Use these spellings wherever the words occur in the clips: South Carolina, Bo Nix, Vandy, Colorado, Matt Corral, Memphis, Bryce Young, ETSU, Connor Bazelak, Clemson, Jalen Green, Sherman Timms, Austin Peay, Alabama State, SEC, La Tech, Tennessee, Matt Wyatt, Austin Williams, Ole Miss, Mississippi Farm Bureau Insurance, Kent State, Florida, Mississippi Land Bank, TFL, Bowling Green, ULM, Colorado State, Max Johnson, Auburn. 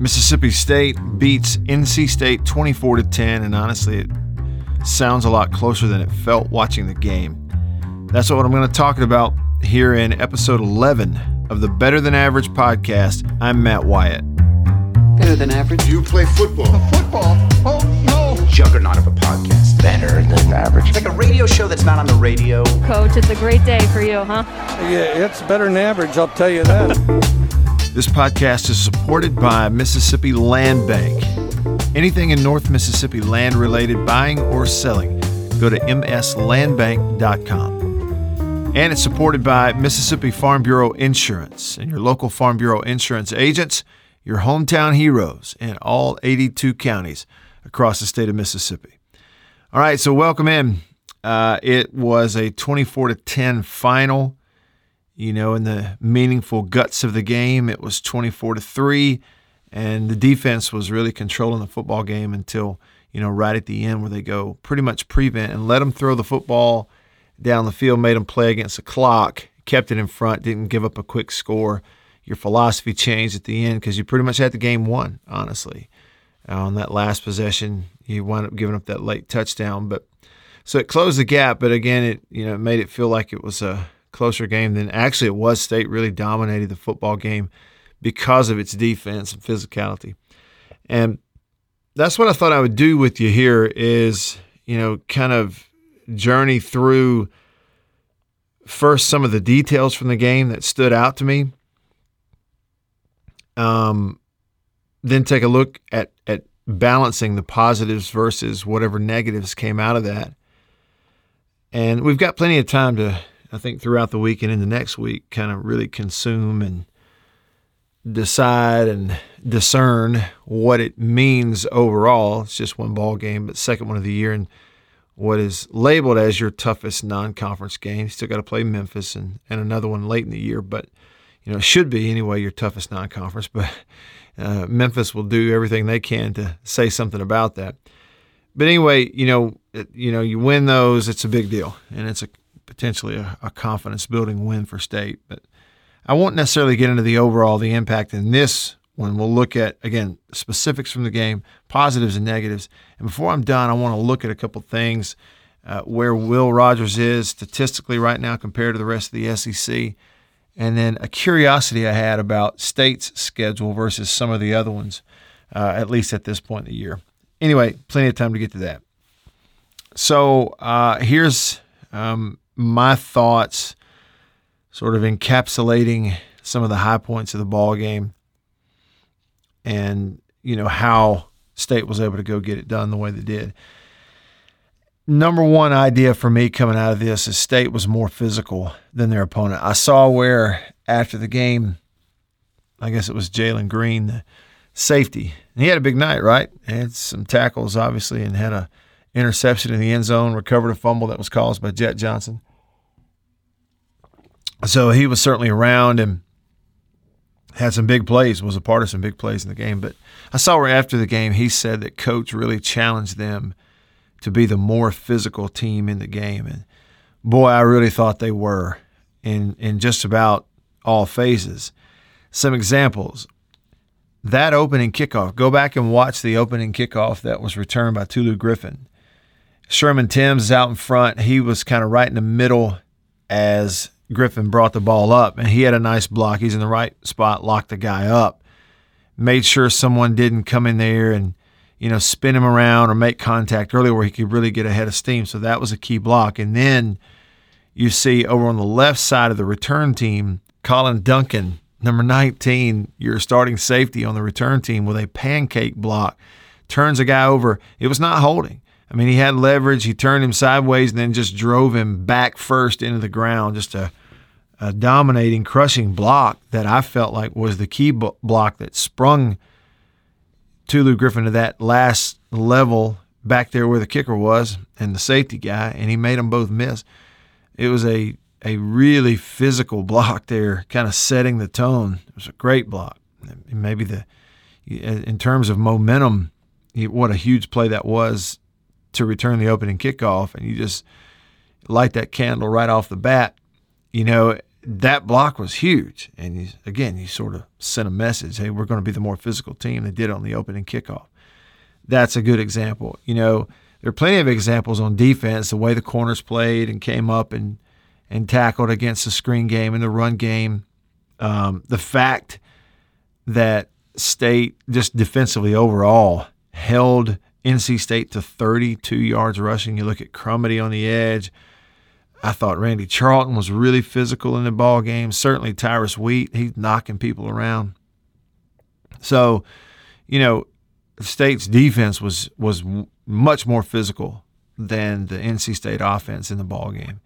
Mississippi State beats NC State 24-10, and honestly, it sounds a lot closer than it felt watching the game. That's what I'm going to talk about here in episode 11 of the Better Than Average podcast. I'm Matt Wyatt. Better than average. You play football. Football? Oh, no. Juggernaut of a podcast. Better than average. It's like a radio show that's not on the radio. Coach, it's a great day for you, huh? Yeah, it's better than average, I'll tell you that. This podcast is supported by Mississippi Land Bank. Anything in North Mississippi land related, buying or selling, go to mslandbank.com. And it's supported by Mississippi Farm Bureau Insurance and your local Farm Bureau Insurance agents, your hometown heroes in all 82 counties across the state of Mississippi. All right, so welcome in. It was a 24-10 final. You know, in the meaningful guts of the game, it was 24-3, and the defense was really controlling the football game until, you know, right at the end where they go pretty much prevent and let them throw the football down the field, made them play against the clock, kept it in front, didn't give up a quick score. Your philosophy changed at the end because you pretty much had the game won, honestly. On that last possession, you wound up giving up that late touchdown. But so it closed the gap, but again, it, you know, it made it feel like it was a closer game than actually it was. State really dominated the football game because of its defense and physicality. And that's what I thought I would do with you here is, you know, kind of journey through first some of the details from the game that stood out to me. Then take a look at balancing the positives versus whatever negatives came out of that. And we've got plenty of time to, I think, throughout the week and into next week, kind of really consume and decide and discern what it means overall. It's just one ball game, but second one of the year, and what is labeled as your toughest non-conference game. You still got to play Memphis and another one late in the year, but you know, it should be anyway your toughest non-conference. But Memphis will do everything they can to say something about that. But anyway, you know, you win those, it's a big deal, and it's potentially a confidence-building win for State. But I won't necessarily get into the impact in this one. We'll look at, again, specifics from the game, positives and negatives. And before I'm done, I want to look at a couple things, where Will Rogers is statistically right now compared to the rest of the SEC, and then a curiosity I had about State's schedule versus some of the other ones, at least at this point in the year. Anyway, plenty of time to get to that. So here's my thoughts sort of encapsulating some of the high points of the ball game and, you know, how State was able to go get it done the way they did. Number one idea for me coming out of this is State was more physical than their opponent. I saw where after the game, I guess it was Jalen Green, the safety, and he had a big night, right? He had some tackles, obviously, and had a interception in the end zone, recovered a fumble that was caused by Jett Johnson. So he was certainly around and had some big plays, was a part of some big plays in the game. But I saw where after the game he said that coach really challenged them to be the more physical team in the game. And, boy, I really thought they were in just about all phases. Some examples. That opening kickoff. Go back and watch the opening kickoff that was returned by Tulu Griffin. Sherman Timms is out in front. He was kind of right in the middle as Griffin brought the ball up, and he had a nice block. He's in the right spot, locked the guy up, made sure someone didn't come in there and, you know, spin him around or make contact early where he could really get ahead of steam. So that was a key block. And then you see over on the left side of the return team, Colin Duncan, number 19, your starting safety on the return team, with a pancake block, turns a guy over. It was not holding. I mean, he had leverage. He turned him sideways and then just drove him back first into the ground. Just a dominating, crushing block that I felt like was the key block that sprung Tulu Griffin to that last level back there where the kicker was and the safety guy, and he made them both miss. It was a really physical block there, kind of setting the tone. It was a great block. Maybe in terms of momentum, what a huge play that was to return the opening kickoff, and you just light that candle right off the bat. You know, that block was huge. And he sort of sent a message, hey, we're going to be the more physical team. They did it on the opening kickoff. That's a good example. You know, there are plenty of examples on defense, the way the corners played and came up and tackled against the screen game and the run game. The fact that State just defensively overall held NC State to 32 yards rushing. You look at Crumity on the edge. I thought Randy Charlton was really physical in the ball game. Certainly Tyrus Wheat, he's knocking people around. So, you know, State's defense was much more physical than the NC State offense in the ball game.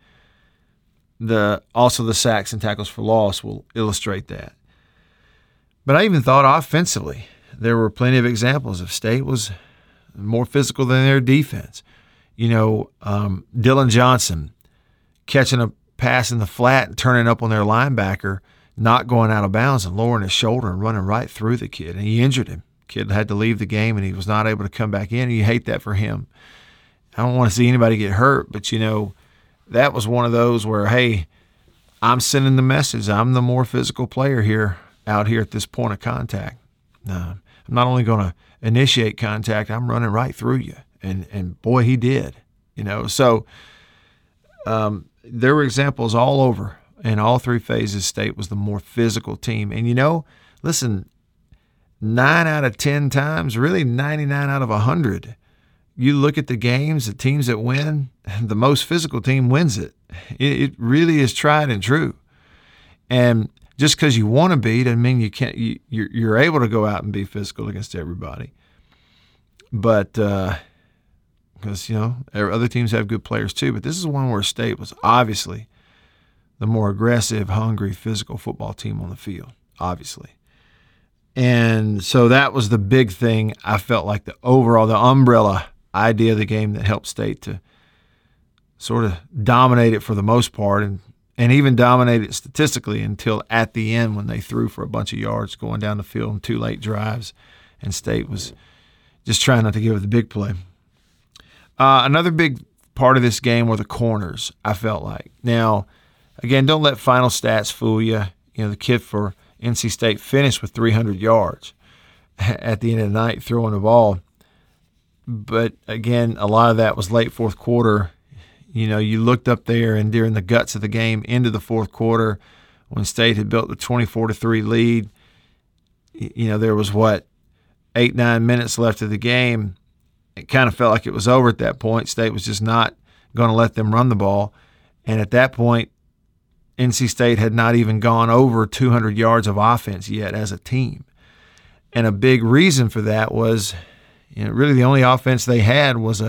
Also the sacks and tackles for loss will illustrate that. But I even thought offensively there were plenty of examples of State was more physical than their defense. You know, Dylan Johnson catching a pass in the flat and turning up on their linebacker, not going out of bounds and lowering his shoulder and running right through the kid. And he injured him. Kid had to leave the game and he was not able to come back in. You hate that for him. I don't want to see anybody get hurt, but, you know, that was one of those where, hey, I'm sending the message. I'm the more physical player here out here at this point of contact. I'm not only going to initiate contact, I'm running right through you. And boy, he did, you know. So there were examples all over. In all three phases, State was the more physical team. And, you know, listen, 9 out of 10 times, really 99 out of 100, you look at the games, the teams that win, the most physical team wins it. It really is tried and true. And just because you want to be doesn't mean you can't. You're able to go out and be physical against everybody. But because, you know, other teams have good players too. But this is one where State was obviously the more aggressive, hungry, physical football team on the field, obviously. And so that was the big thing. I felt like the umbrella idea of the game that helped State to sort of dominate it for the most part and even dominate it statistically until at the end when they threw for a bunch of yards going down the field on two late drives, and State was just trying not to give it the big play. Another big part of this game were the corners, I felt like. Now, again, don't let final stats fool you. You know, the kid for NC State finished with 300 yards at the end of the night throwing the ball. But, again, a lot of that was late fourth quarter. You know, you looked up there and during the guts of the game into the fourth quarter when State had built the 24-3 lead, you know, there was, 8-9 minutes left of the game. It kind of felt like it was over at that point. State was just not going to let them run the ball. And at that point, NC State had not even gone over 200 yards of offense yet as a team. And a big reason for that was, you know, really the only offense they had was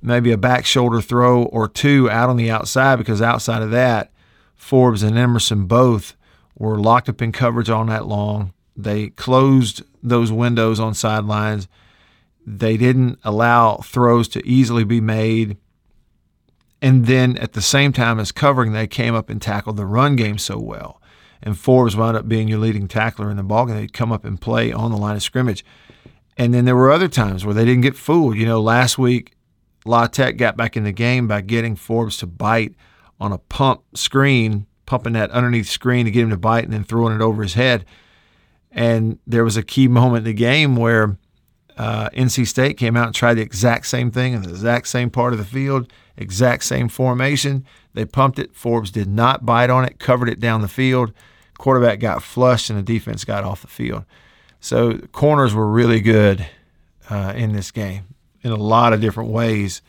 maybe a back shoulder throw or two out on the outside, because outside of that, Forbes and Emerson both were locked up in coverage all night long. They closed those windows on sidelines. They didn't allow throws to easily be made. And then at the same time as covering, they came up and tackled the run game so well. And Forbes wound up being your leading tackler in the ballgame. They'd come up and play on the line of scrimmage. And then there were other times where they didn't get fooled. You know, last week, La Tech got back in the game by getting Forbes to bite on a pump screen, pumping that underneath screen to get him to bite and then throwing it over his head. And there was a key moment in the game where NC State came out and tried the exact same thing in the exact same part of the field, exact same formation. They pumped it. Forbes did not bite on it, covered it down the field. Quarterback got flushed and the defense got off the field. So corners were really good in this game. In a lot of different ways,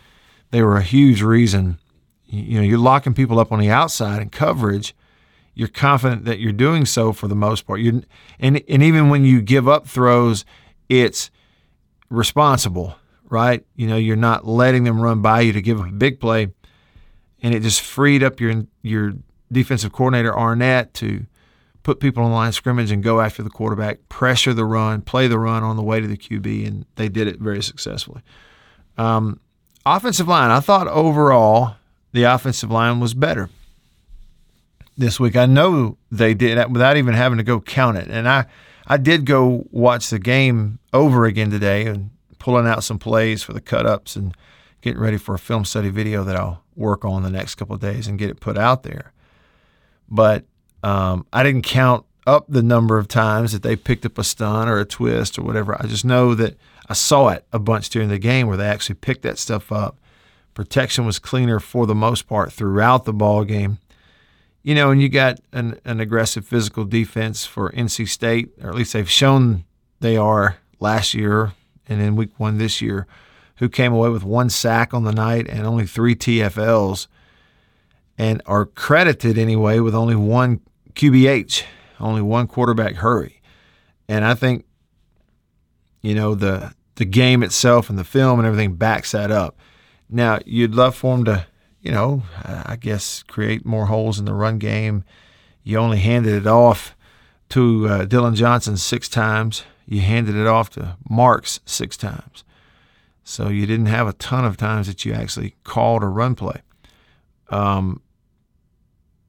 they were a huge reason. You know, you're locking people up on the outside in coverage. You're confident that you're doing so for the most part. And even when you give up throws, it's responsible, right? You know, you're not letting them run by you to give them a big play. And it just freed up your defensive coordinator, Arnett, to put people on the line of scrimmage and go after the quarterback, pressure the run, play the run on the way to the QB, and they did it very successfully. Offensive line, I thought overall the offensive line was better this week. I know they did without even having to go count it. And I did go watch the game over again today and pulling out some plays for the cut-ups and getting ready for a film study video that I'll work on the next couple of days and get it put out there. but I didn't count up the number of times that they picked up a stunt or a twist or whatever. I just know that I saw it a bunch during the game where they actually picked that stuff up. Protection was cleaner for the most part throughout the ball game. You know, and you got an aggressive physical defense for NC State, or at least they've shown they are last year and in week one this year, who came away with one sack on the night and only 3 TFLs and are credited anyway with only one QBH, only one quarterback hurry. And I think, you know, the game itself and the film and everything backs that up. Now, you'd love for them to, you know, I guess create more holes in the run game. You only handed it off to Dylan Johnson 6 times. You handed it off to Marks 6 times. So you didn't have a ton of times that you actually called a run play.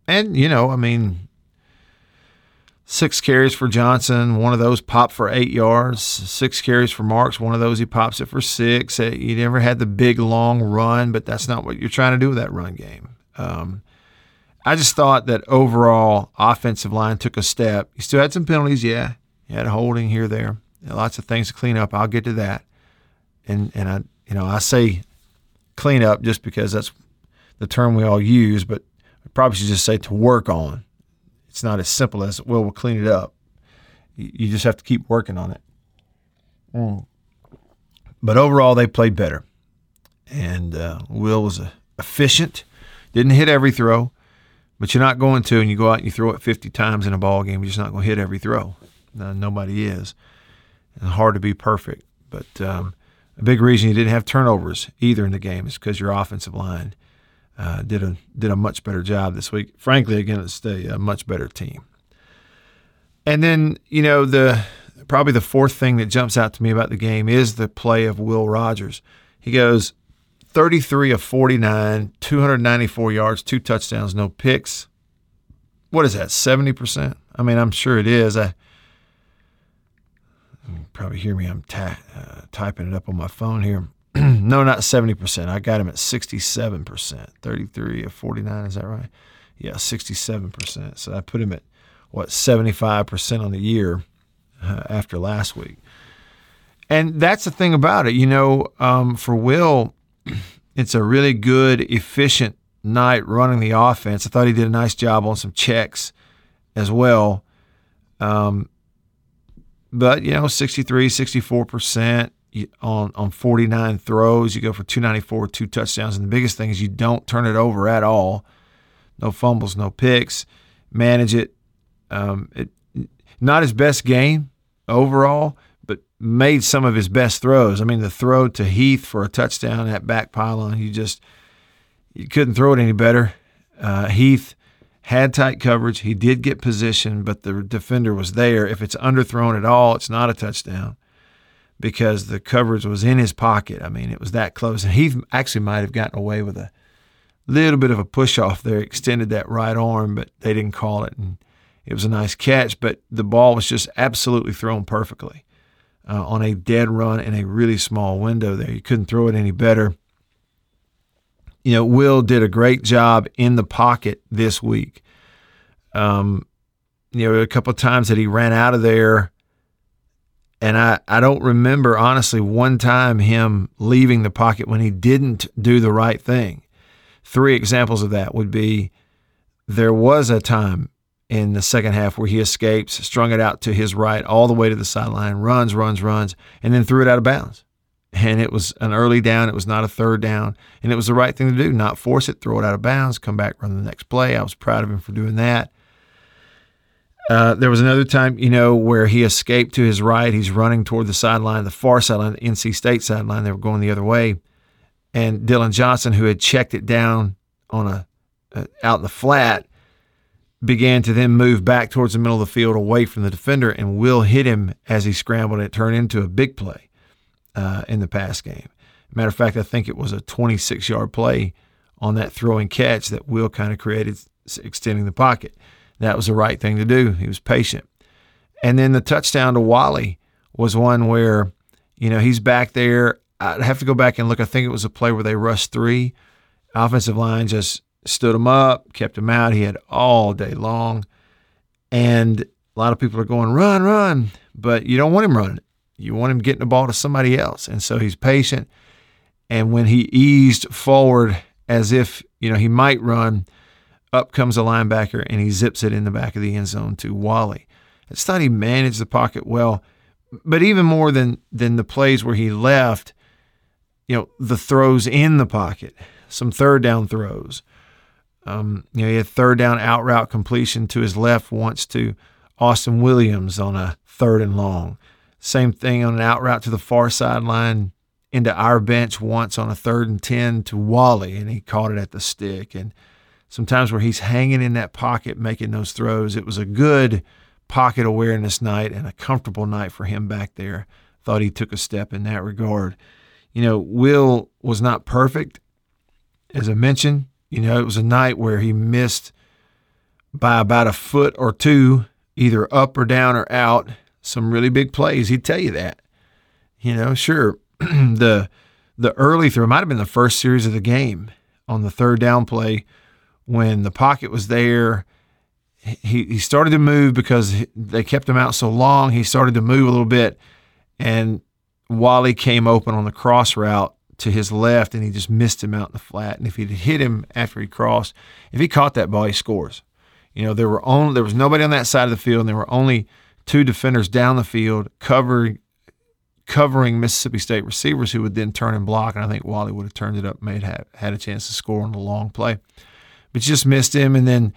And, you know, I mean, 6 carries for Johnson, one of those popped for 8 yards. 6 carries for Marks, one of those he pops it for 6. You never had the big, long run, but that's not what you're trying to do with that run game. I just thought that overall offensive line took a step. You still had some penalties, yeah. You had a holding here, there. Lots of things to clean up. I'll get to that. And I, you know, I say clean up just because that's the term we all use, but I probably should just say to work on. It's not as simple as, well, we'll clean it up. You just have to keep working on it. But overall, they played better. And Will was efficient, didn't hit every throw, but you're not going to, and you go out and you throw it 50 times in a ball game, you're just not going to hit every throw. No, nobody is. And hard to be perfect. But a big reason you didn't have turnovers either in the game is because your offensive line did a much better job this week. Frankly, again, it's a much better team. And then, you know, probably the fourth thing that jumps out to me about the game is the play of Will Rogers. He goes 33 of 49, 294 yards, 2 touchdowns, no picks. What is that, 70%? I mean, I'm sure it is. You can probably hear me. I'm typing it up on my phone here. No, not 70%. I got him at 67%. 33 of 49, is that right? Yeah, 67%. So I put him at, 75% on the year after last week. And that's the thing about it. You know, for Will, it's a really good, efficient night running the offense. I thought he did a nice job on some checks as well. But, you know, 63, 64%. On 49 throws, you go for 294, 2 touchdowns, and the biggest thing is you don't turn it over at all. No fumbles, no picks. Manage it. Not his best game overall, but made some of his best throws. I mean, the throw to Heath for a touchdown, that back pylon, you couldn't throw it any better. Heath had tight coverage. He did get position, but the defender was there. If it's underthrown at all, it's not a touchdown, because the coverage was in his pocket. I mean, it was that close. And he actually might have gotten away with a little bit of a push-off there, extended that right arm, but they didn't call it. And it was a nice catch, but the ball was just absolutely thrown perfectly on a dead run in a really small window there. You couldn't throw it any better. You know, Will did a great job in the pocket this week. You know, a couple of times that he ran out of there, and I don't remember, honestly, one time him leaving the pocket when he didn't do the right thing. 3 examples of that would be there was a time in the second half where he escapes, strung it out to his right all the way to the sideline, runs, and then threw it out of bounds. And it was an early down. It was not a third down. And it was the right thing to do, not force it, throw it out of bounds, come back, run the next play. I was proud of him for doing that. There was another time, you know, where he escaped to his right. He's running toward the sideline, the far sideline, the NC State sideline. They were going the other way. And Dylan Johnson, who had checked it down on out in the flat, began to then move back towards the middle of the field away from the defender, and Will hit him as he scrambled, and it turned into a big play in the pass game. Matter of fact, I think it was a 26-yard play on that throw and catch that Will kind of created extending the pocket. That was the right thing to do. He was patient. And then the touchdown to Wally was one where, you know, he's back there. I'd have to go back and look. I think it was a play where they rushed 3. Offensive line just stood him up, kept him out. He had all day long. And a lot of people are going, run, run. But you don't want him running. You want him getting the ball to somebody else. And so he's patient. And when he eased forward as if, you know, he might run, up comes a linebacker and he zips it in the back of the end zone to Wally. I just thought he managed the pocket well. But even more than the plays where he left, you know, the throws in the pocket, some third down throws. You know, he had third down out route completion to his left once to Austin Williams on a third and long. Same thing on an out route to the far sideline into our bench once on a 3rd and 10 to Wally, and he caught it at the stick. And sometimes where he's hanging in that pocket making those throws, it was a good pocket awareness night and a comfortable night for him back there. Thought he took a step in that regard. You know, Will was not perfect. As I mentioned, you know, it was a night where he missed by about a foot or two, either up or down or out, some really big plays. He'd tell you that. You know, sure, the early throw might have been the first series of the game on the third down play when the pocket was there. He started to move because they kept him out so long. He started to move a little bit, and Wally came open on the cross route to his left, and he just missed him out in the flat. And if he'd hit him after he crossed, if he caught that ball, he scores. You know, there was nobody on that side of the field, and there were only two defenders down the field covering Mississippi State receivers who would then turn and block, and I think Wally would have turned it up, had a chance to score on the long play. But you just missed him, and then,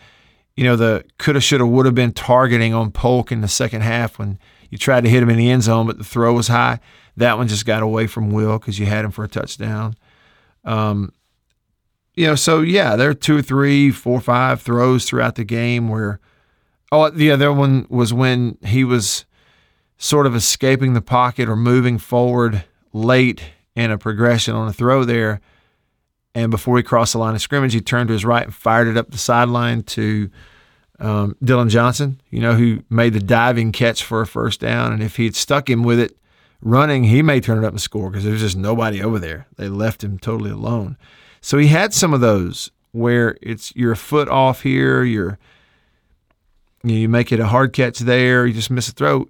you know, the coulda, shoulda, woulda been targeting on Polk in the second half when you tried to hit him in the end zone, but the throw was high. That one just got away from Will because you had him for a touchdown. You know, so, yeah, there are 2, 3, 4, 5 throws throughout the game where – oh, the other one was when he was sort of escaping the pocket or moving forward late in a progression on a throw there. And before he crossed the line of scrimmage, he turned to his right and fired it up the sideline to Dylan Johnson, you know, who made the diving catch for a first down. And if he had stuck him with it running, he may turn it up and score because there's just nobody over there. They left him totally alone. So he had some of those where it's you're a foot off here, you make it a hard catch there, you just miss a throw.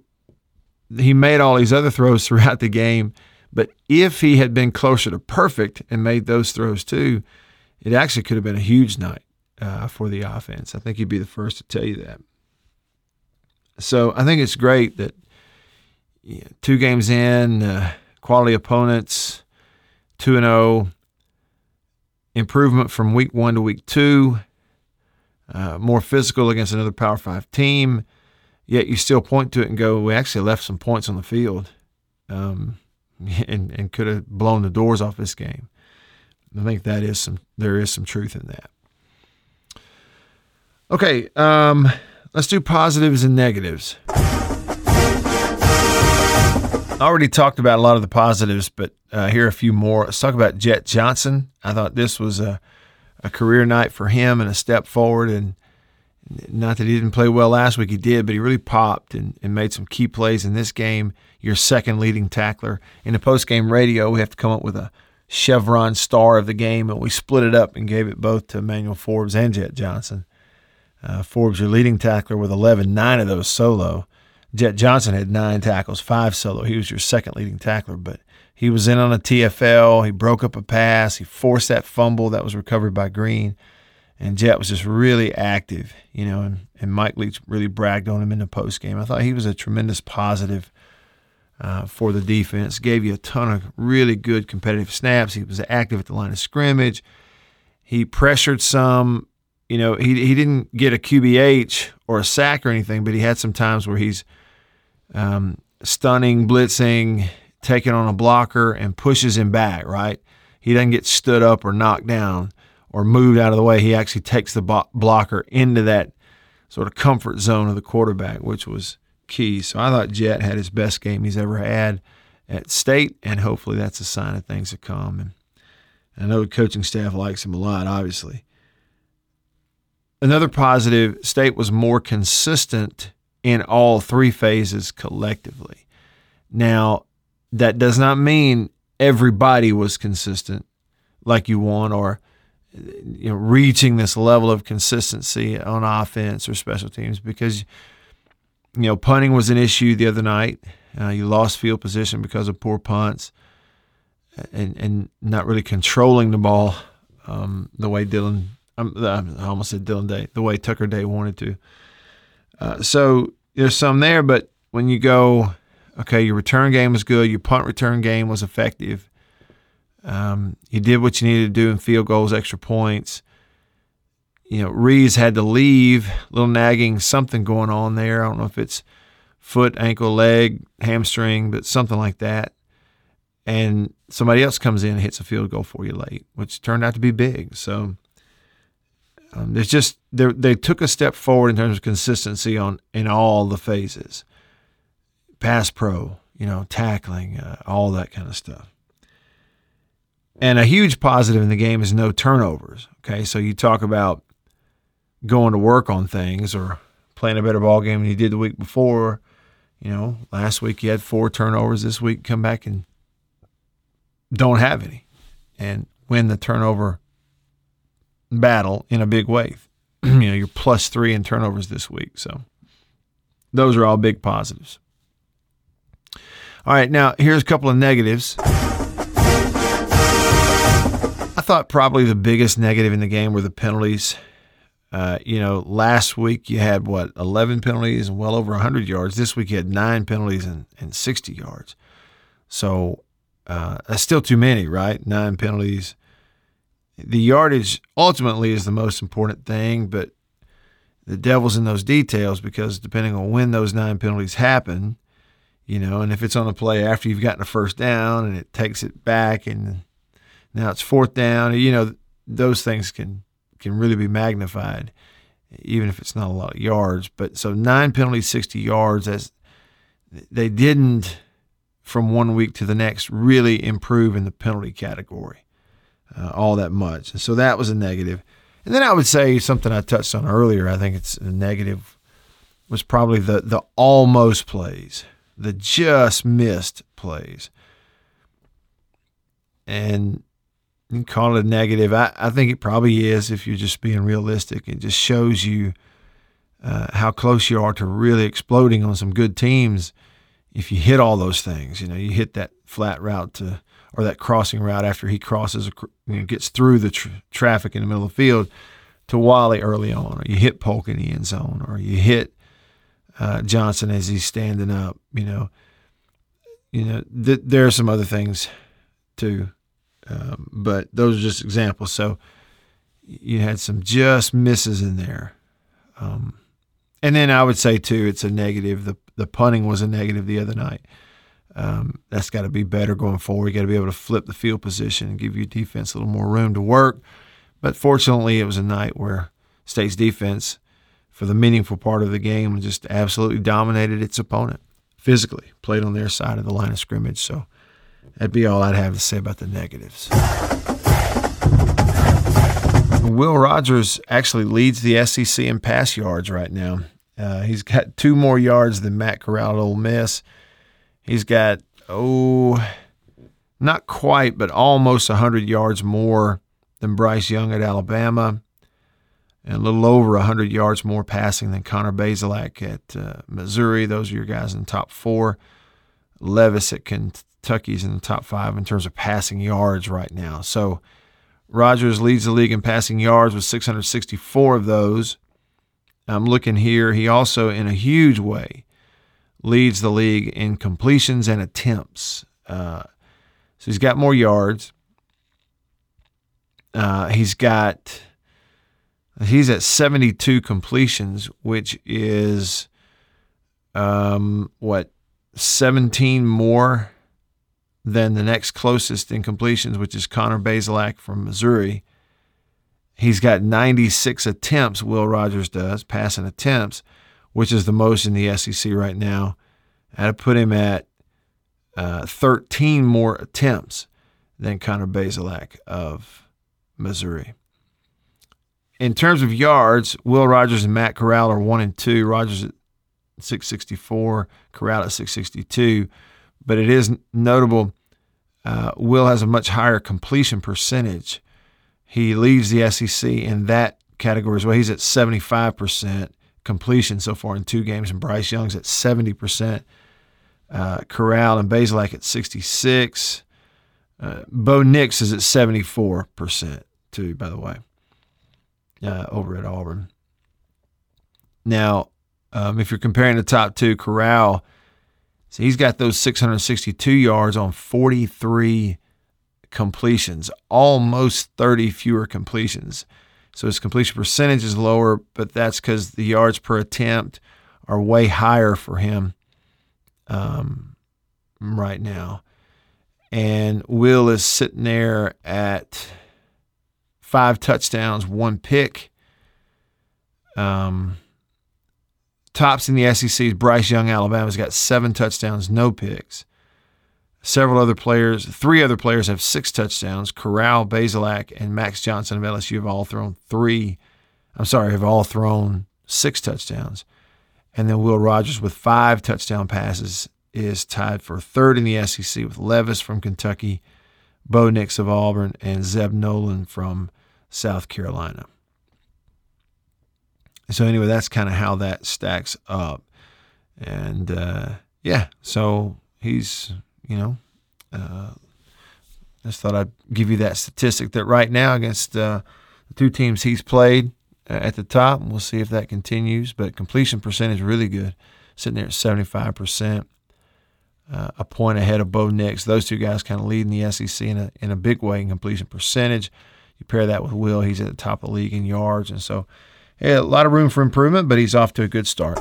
He made all these other throws throughout the game, but if he had been closer to perfect and made those throws too, it actually could have been a huge night for the offense. I think he'd be the first to tell you that. So I think it's great that, you know, 2 games in, quality opponents, 2-0, improvement from week 1 to week 2, more physical against another Power 5 team, yet you still point to it and go, we actually left some points on the field and could have blown the doors off this game. I think there is some truth in that. Okay, let's do positives and negatives. I already talked about a lot of the positives, but here are a few more. Let's talk about Jett Johnson. I thought this was a career night for him and a step forward. And not that he didn't play well last week, he did, but he really popped and made some key plays in this game. Your second leading tackler. In the post-game radio, we have to come up with a Chevron star of the game, and we split it up and gave it both to Emmanuel Forbes and Jett Johnson. Forbes, your leading tackler, with 11, 9 of those solo. Jett Johnson had 9 tackles, 5 solo. He was your second leading tackler, but he was in on a TFL. He broke up a pass. He forced that fumble that was recovered by Green. And Jett was just really active, you know, and Mike Leach really bragged on him in the postgame. I thought he was a tremendous positive for the defense. Gave you a ton of really good competitive snaps. He was active at the line of scrimmage. He pressured some. You know, he didn't get a QBH or a sack or anything, but he had some times where he's stunning, blitzing, taking on a blocker and pushes him back, right? He doesn't get stood up or knocked down or moved out of the way. He actually takes the blocker into that sort of comfort zone of the quarterback, which was key. So I thought Jett had his best game he's ever had at State, and hopefully that's a sign of things to come. And I know the coaching staff likes him a lot, obviously. Another positive, State was more consistent in all 3 phases collectively. Now, that does not mean everybody was consistent like you want, or you know, reaching this level of consistency on offense or special teams, because, you know, punting was an issue the other night. You lost field position because of poor punts and not really controlling the ball the way the way Tucker Day wanted to. So there's some there, but when you go, okay, your return game was good, your punt return game was effective, you did what you needed to do in field goals, extra points. You know, Reeves had to leave, a little nagging, something going on there. I don't know if it's foot, ankle, leg, hamstring, but something like that. And somebody else comes in and hits a field goal for you late, which turned out to be big. So there's just – they took a step forward in terms of consistency in all the phases. Pass pro, you know, tackling, all that kind of stuff. And a huge positive in the game is no turnovers, okay? So you talk about going to work on things or playing a better ball game than you did the week before. You know, last week you had 4 turnovers. This week come back and don't have any and win the turnover battle in a big way. You know, you're plus 3 in turnovers this week. So those are all big positives. All right, now here's a couple of negatives. I thought probably the biggest negative in the game were the penalties. You know, last week you had, 11 penalties and well over 100 yards. This week you had 9 penalties and 60 yards. So that's still too many, right? 9 penalties. The yardage ultimately is the most important thing, but the devil's in those details, because depending on when those 9 penalties happen, you know, and if it's on a play after you've gotten a first down and it takes it back and now it's 4th down, you know, those things can really be magnified, even if it's not a lot of yards. But so 9 penalties, 60 yards, they didn't from one week to the next really improve in the penalty category all that much. And so that was a negative. And then I would say something I touched on earlier, I think it's a negative, was probably the almost plays, the just missed plays. And you can call it a negative. I think it probably is if you're just being realistic. It just shows you how close you are to really exploding on some good teams if you hit all those things. You know, you hit that flat route to, or that crossing route after he crosses, you know, gets through the traffic in the middle of the field to Wally early on, or you hit Polk in the end zone, or you hit Johnson as he's standing up. You know, there are some other things too. But those are just examples. So you had some just misses in there. And then I would say, too, it's a negative. The punting was a negative the other night. That's got to be better going forward. You got to be able to flip the field position and give your defense a little more room to work. But fortunately, it was a night where State's defense, for the meaningful part of the game, just absolutely dominated its opponent physically, played on their side of the line of scrimmage. So that'd be all I'd have to say about the negatives. Will Rogers actually leads the SEC in pass yards right now. He's got 2 more yards than Matt Corral at Ole Miss. He's got, not quite, but almost 100 yards more than Bryce Young at Alabama, and a little over 100 yards more passing than Connor Bazelak at Missouri. Those are your guys in the top 4. Levis at Kentucky's in the top 5 in terms of passing yards right now. So Rogers leads the league in passing yards with 664 of those. I'm looking here. He also, in a huge way, leads the league in completions and attempts. So he's got more yards. He's at 72 completions, which is 17 more than the next closest in completions, which is Connor Bazelak from Missouri. He's got 96 attempts, Will Rogers does, passing attempts, which is the most in the SEC right now. I'd put him at 13 more attempts than Connor Bazelak of Missouri. In terms of yards, Will Rogers and Matt Corral are 1 and 2. Rogers at 664, Corral at 662. But it is notable, Will has a much higher completion percentage. He leads the SEC in that category as well. He's at 75% completion so far in two games, and Bryce Young's at 70%. Corral and Bazelak at 66%. Bo Nix is at 74% too, by the way, over at Auburn. Now, if you're comparing the top two, Corral, so he's got those 662 yards on 43 completions, almost 30 fewer completions. So his completion percentage is lower, but that's because the yards per attempt are way higher for him right now. And Will is sitting there at 5 touchdowns, 1 pick. Tops in the SEC is Bryce Young, Alabama's got 7 touchdowns, no picks. Several other players, 3 other players have 6 touchdowns. Corral, Bazelak, and Max Johnson of LSU have all thrown 6 touchdowns. And then Will Rogers with 5 touchdown passes is tied for third in the SEC with Levis from Kentucky, Bo Nix of Auburn, and Zeb Nolan from South Carolina. So anyway, that's kind of how that stacks up. And so he's, I just thought I'd give you that statistic that right now against the two teams he's played at the top, and we'll see if that continues. But completion percentage really good, sitting there at 75%. A point ahead of Bo Nix. Those two guys kind of leading the SEC in a big way in completion percentage. You pair that with Will, he's at the top of the league in yards. And so, yeah, a lot of room for improvement, but he's off to a good start.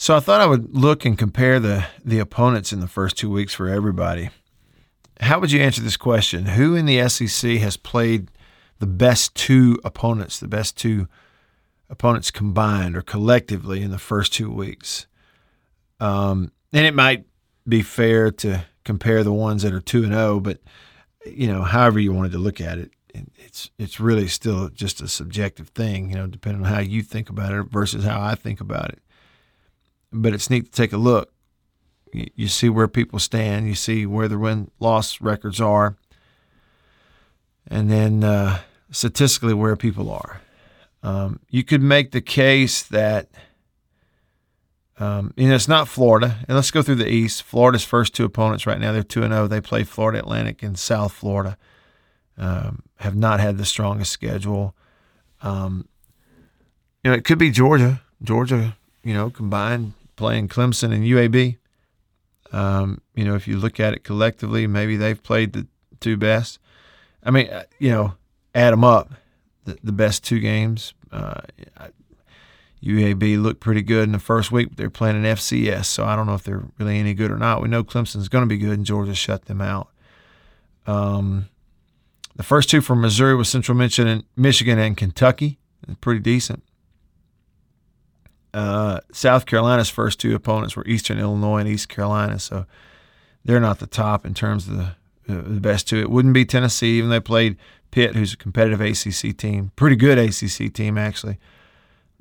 So I thought I would look and compare the opponents in the first 2 weeks for everybody. How would you answer this question? Who in the SEC has played the best 2 opponents, the best 2 opponents combined or collectively in the first 2 weeks? And it might be fair to compare the ones that are 2-0, but however you wanted to look at it, it's really still just a subjective thing, depending on how you think about it versus how I think about it. But it's neat to take a look. You see where people stand, you see where the win-loss records are, and then statistically where people are. You could make the case that, it's not Florida. And let's go through the East. Florida's first 2 opponents right now, they're 2-0. They play Florida Atlantic and South Florida. Have not had the strongest schedule. It could be Georgia. Georgia, combined playing Clemson and UAB. If you look at it collectively, maybe they've played the 2 best. Add them up. The best 2 games. UAB looked pretty good in the first week, but they're playing an FCS, so I don't know if they're really any good or not. We know Clemson's going to be good, and Georgia shut them out. The first 2 from Missouri was Central Michigan and Kentucky. Pretty decent. South Carolina's first 2 opponents were Eastern Illinois and East Carolina, so they're not the top in terms of the best 2. It wouldn't be Tennessee, even though they played Pitt, who's a competitive ACC team, pretty good ACC team actually,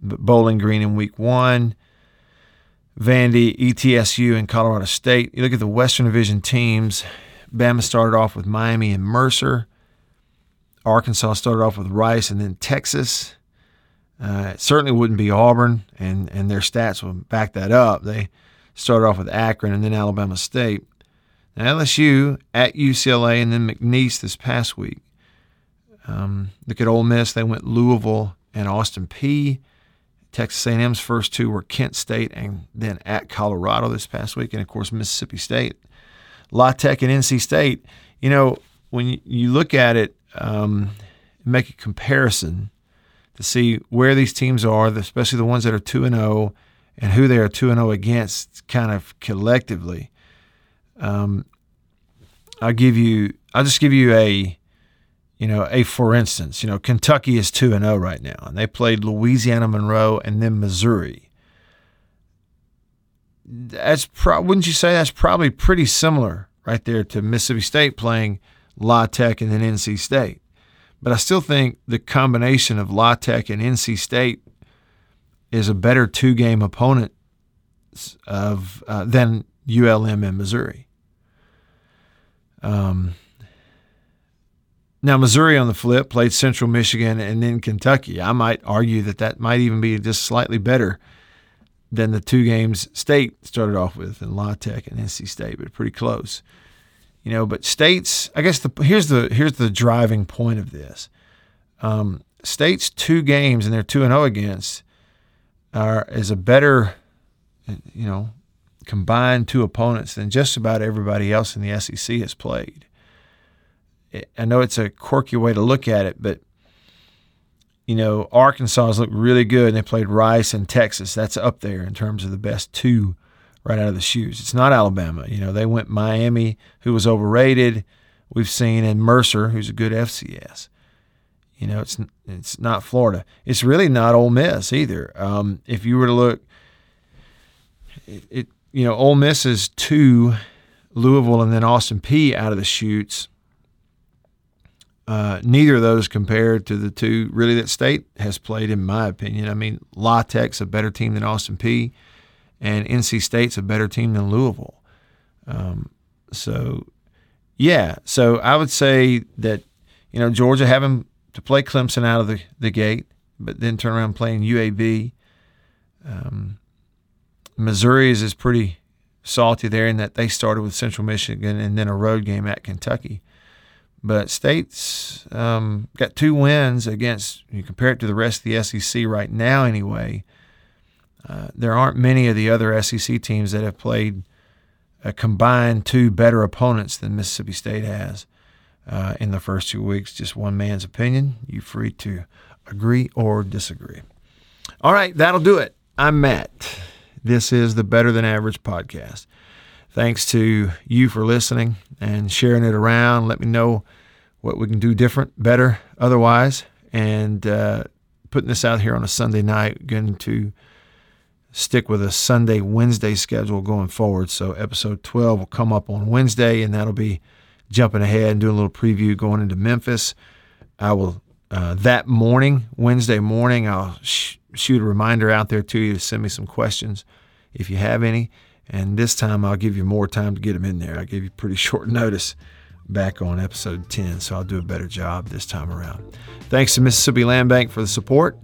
but Bowling Green in week 1, Vandy, ETSU, and Colorado State. You look at the Western Division teams, Bama started off with Miami and Mercer. Arkansas started off with Rice and then Texas. It certainly wouldn't be Auburn, and their stats will back that up. They started off with Akron and then Alabama State. Now LSU at UCLA and then McNeese this past week. Look at Ole Miss. They went Louisville and Austin Peay. Texas A&M's first 2 were Kent State and then at Colorado this past week. And, of course, Mississippi State. La Tech and NC State. When you look at it, make a comparison to see where these teams are, especially the ones that are 2-0 and who they are 2-0 against kind of collectively. I'll just give you a – for instance, Kentucky is 2-0 right now, and they played Louisiana Monroe and then Missouri. Wouldn't you say that's probably pretty similar right there to Mississippi State playing La Tech and then NC State? But I still think the combination of La Tech and NC State is a better 2-game opponent than ULM and Missouri. Now, Missouri on the flip played Central Michigan and then Kentucky. I might argue that that might even be just slightly better than the two games State started off with in La Tech and NC State, but pretty close. You know, but State's, I guess here's the driving point of this. State's two games and they're 2-0 against is a better, you know, combined two opponents than just about everybody else in the SEC has played. I know it's a quirky way to look at it, but you know, Arkansas looked really good, and they played Rice and Texas. That's up there in terms of the best two right out of the shoes. It's not Alabama. You know, they went Miami, who was overrated. We've seen, and Mercer, who's a good FCS. You know, it's not Florida. It's really not Ole Miss either. If you were to look, you know, Ole Miss is two, Louisville and then Austin Peay out of the shoots. Neither of those compared to the two really that State has played, in my opinion. I mean, La Tech's a better team than Austin Peay, and NC State's a better team than Louisville. So I would say that, you know, Georgia having to play Clemson out of the gate, but then turn around playing UAB. Missouri is pretty salty there in that they started with Central Michigan and then a road game at Kentucky. But State's got two wins against, you compare it to the rest of the SEC right now anyway, there aren't many of the other SEC teams that have played a combined two better opponents than Mississippi State has in the first 2 weeks. Just one man's opinion. You're free to agree or disagree. All right, that'll do it. I'm Matt. This is the Better Than Average podcast. Thanks to you for listening and sharing it around. Let me know what we can do different, better, otherwise. And putting this out here on a Sunday night, going to stick with a Sunday, Wednesday schedule going forward. So episode 12 will come up on Wednesday, and that'll be jumping ahead and doing a little preview going into Memphis. I will, that morning, Wednesday morning, I'll shoot a reminder out there to you to send me some questions if you have any. And this time I'll give you more time to get them in there. I gave you pretty short notice back on episode 10, so I'll do a better job this time around. Thanks to Mississippi Land Bank for the support,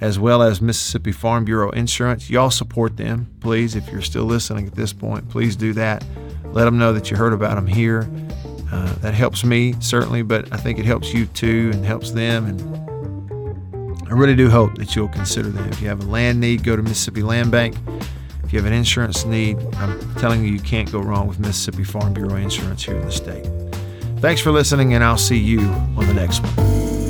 as well as Mississippi Farm Bureau Insurance. Y'all support them, please. If you're still listening at this point, please do that. Let them know that you heard about them here. That helps me, certainly, but I think it helps you too and helps them. And I really do hope that you'll consider them. If you have a land need, go to Mississippi Land Bank. If you have an insurance need, I'm telling you, you can't go wrong with Mississippi Farm Bureau Insurance here in the state. Thanks for listening, and I'll see you on the next one.